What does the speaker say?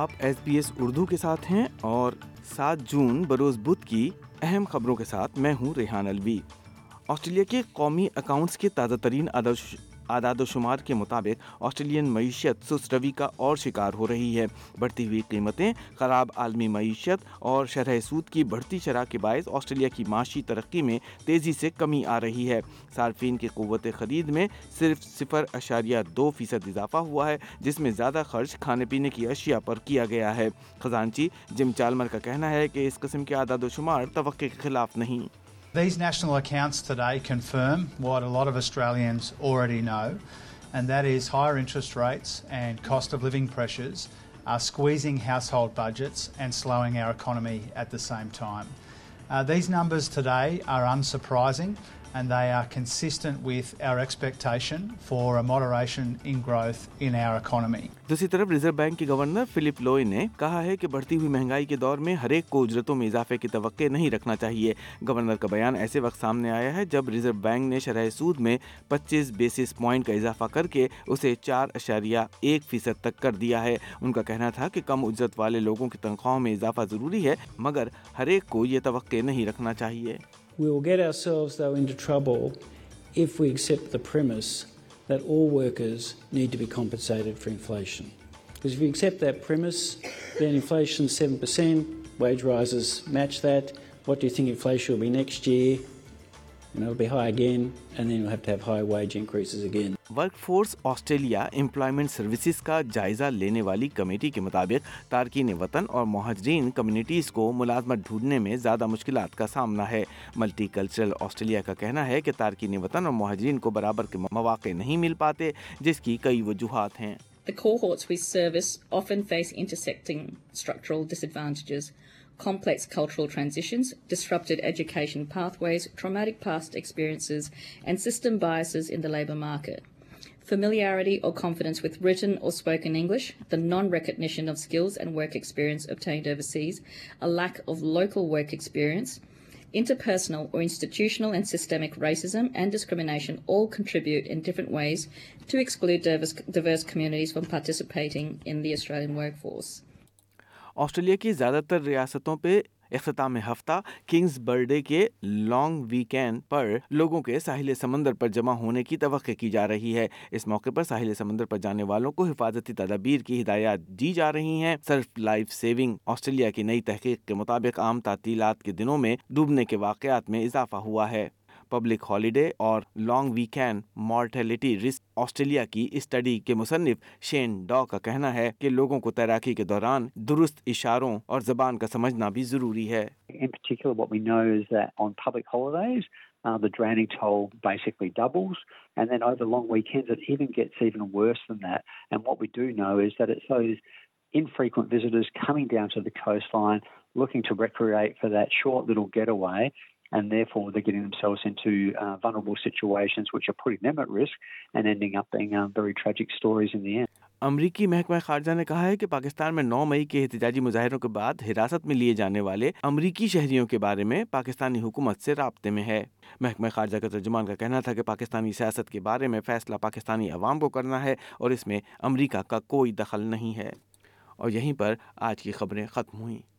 آپ SBS اردو کے ساتھ ہیں اور 7 جون بروز بدھ کی اہم خبروں کے ساتھ میں ہوں ریحان الوی۔ آسٹریلیا کے قومی اکاؤنٹس کے تازہ ترین اعداد و شمار کے مطابق آسٹریلین معیشت سست روی کا اور شکار ہو رہی ہے۔ بڑھتی ہوئی قیمتیں، خراب عالمی معیشت اور شرح سود کی بڑھتی شرح کے باعث آسٹریلیا کی معاشی ترقی میں تیزی سے کمی آ رہی ہے۔ صارفین کی قوت خرید میں صرف 0.2% اضافہ ہوا ہے، جس میں زیادہ خرچ کھانے پینے کی اشیاء پر کیا گیا ہے۔ خزانچی جم چالمر کا کہنا ہے کہ اس قسم کے اعداد و شمار توقع کے خلاف نہیں۔ These national accounts today confirm what a lot of Australians already know, and that is higher interest rates and cost of living pressures are squeezing household budgets and slowing our economy at the same time. These numbers today are unsurprising and they are consistent with our expectation for a moderation in growth in our economy. دوسری طرف reserve bank کے governor Philip Lowe نے کہا ہے کہ بڑھتی ہوئی مہنگائی کے دور میں ہر ایک کو اجرتوں میں اضافے کی توقع نہیں رکھنا چاہیے۔ گورنر کا بیان ایسے وقت سامنے آیا ہے جب ریزرو بینک نے شرح سود میں 25 بیسس پوائنٹ کا اضافہ کر کے اسے 4.1% تک کر دیا ہے۔ ان کا کہنا تھا کہ کم اجرت والے لوگوں کی تنخواہوں میں اضافہ ضروری ہے، مگر ہر ایک کو یہ توقع نہیں رکھنا چاہیے۔ We will get ourselves though into trouble if we accept the premise that all workers need to be compensated for inflation. Because if you accept that premise, then inflation is 7%, wage rises match that. What do you think inflation will be next year? And it'll be high again, and then you'll have to have high wage increases again. Work force Australia employment services کا جائزہ لینے والی committee کے مطابق تارکین وطن اور مہاجرین کمیونٹیز کو ملازمت ڈھونڈنے میں زیادہ مشکلات کا سامنا ہے۔ ملٹی کلچرل آسٹریلیا کا کہنا ہے کہ تارکین وطن اور مہاجرین کو برابر کے مواقع نہیں مل پاتے، جس کی کئی وجوہات ہیں۔ The cohorts we service often face intersecting structural disadvantages, complex cultural transitions, disrupted education pathways, traumatic past experiences and system biases in the labour market. Familiarity or confidence with written or spoken English, the non-recognition of skills and work experience obtained overseas, a lack of local work experience, interpersonal or institutional and systemic racism and discrimination all contribute in different ways to exclude diverse communities from participating in the Australian workforce. Australia کی زیادہ تر ریاستوں پہ اختتام ہفتہ King's birthday کے long weekend پر لوگوں کے ساحل سمندر پر جمع ہونے کی توقع کی جا رہی ہے۔ اس موقع پر ساحل سمندر پر جانے والوں کو حفاظتی تدابیر کی ہدایات دی جا رہی ہیں۔ سرف لائف سیونگ آسٹریلیا کی نئی تحقیق کے مطابق عام تعطیلات کے دنوں میں ڈوبنے کے واقعات میں اضافہ ہوا ہے۔ پبلک ہالیڈے اور long weekend mortality risk Australia کی اسٹڈی کے مصنف شین ڈاو کا کہنا ہے کہ لوگوں کو تیراکی کے دوران درست اشاروں اور زبان کا سمجھنا بھی ضروری ہے۔ In particular, what we know is that on public holidays, the drowning toll basically doubles, and then over long weekends it even gets even worse than that. And what we do know is that it's those infrequent visitors coming down to the coastline, looking to recreate for that short little getaway. And therefore they're getting themselves into vulnerable situations which are putting them at risk and ending up being very tragic stories in the end. امریکی محکمہ خارجہ نے کہا ہے کہ پاکستان میں 9 مئی کے احتجاجی مظاہروں کے بعد حراست میں لیے جانے والے امریکی شہریوں کے بارے میں پاکستانی حکومت سے رابطے میں ہے۔ محکمہ خارجہ کے ترجمان کا کہنا تھا کہ پاکستانی سیاست کے بارے میں فیصلہ پاکستانی عوام کو کرنا ہے اور اس میں امریکہ کا کوئی دخل نہیں ہے۔ اور یہیں پر آج کی خبریں ختم ہوئیں۔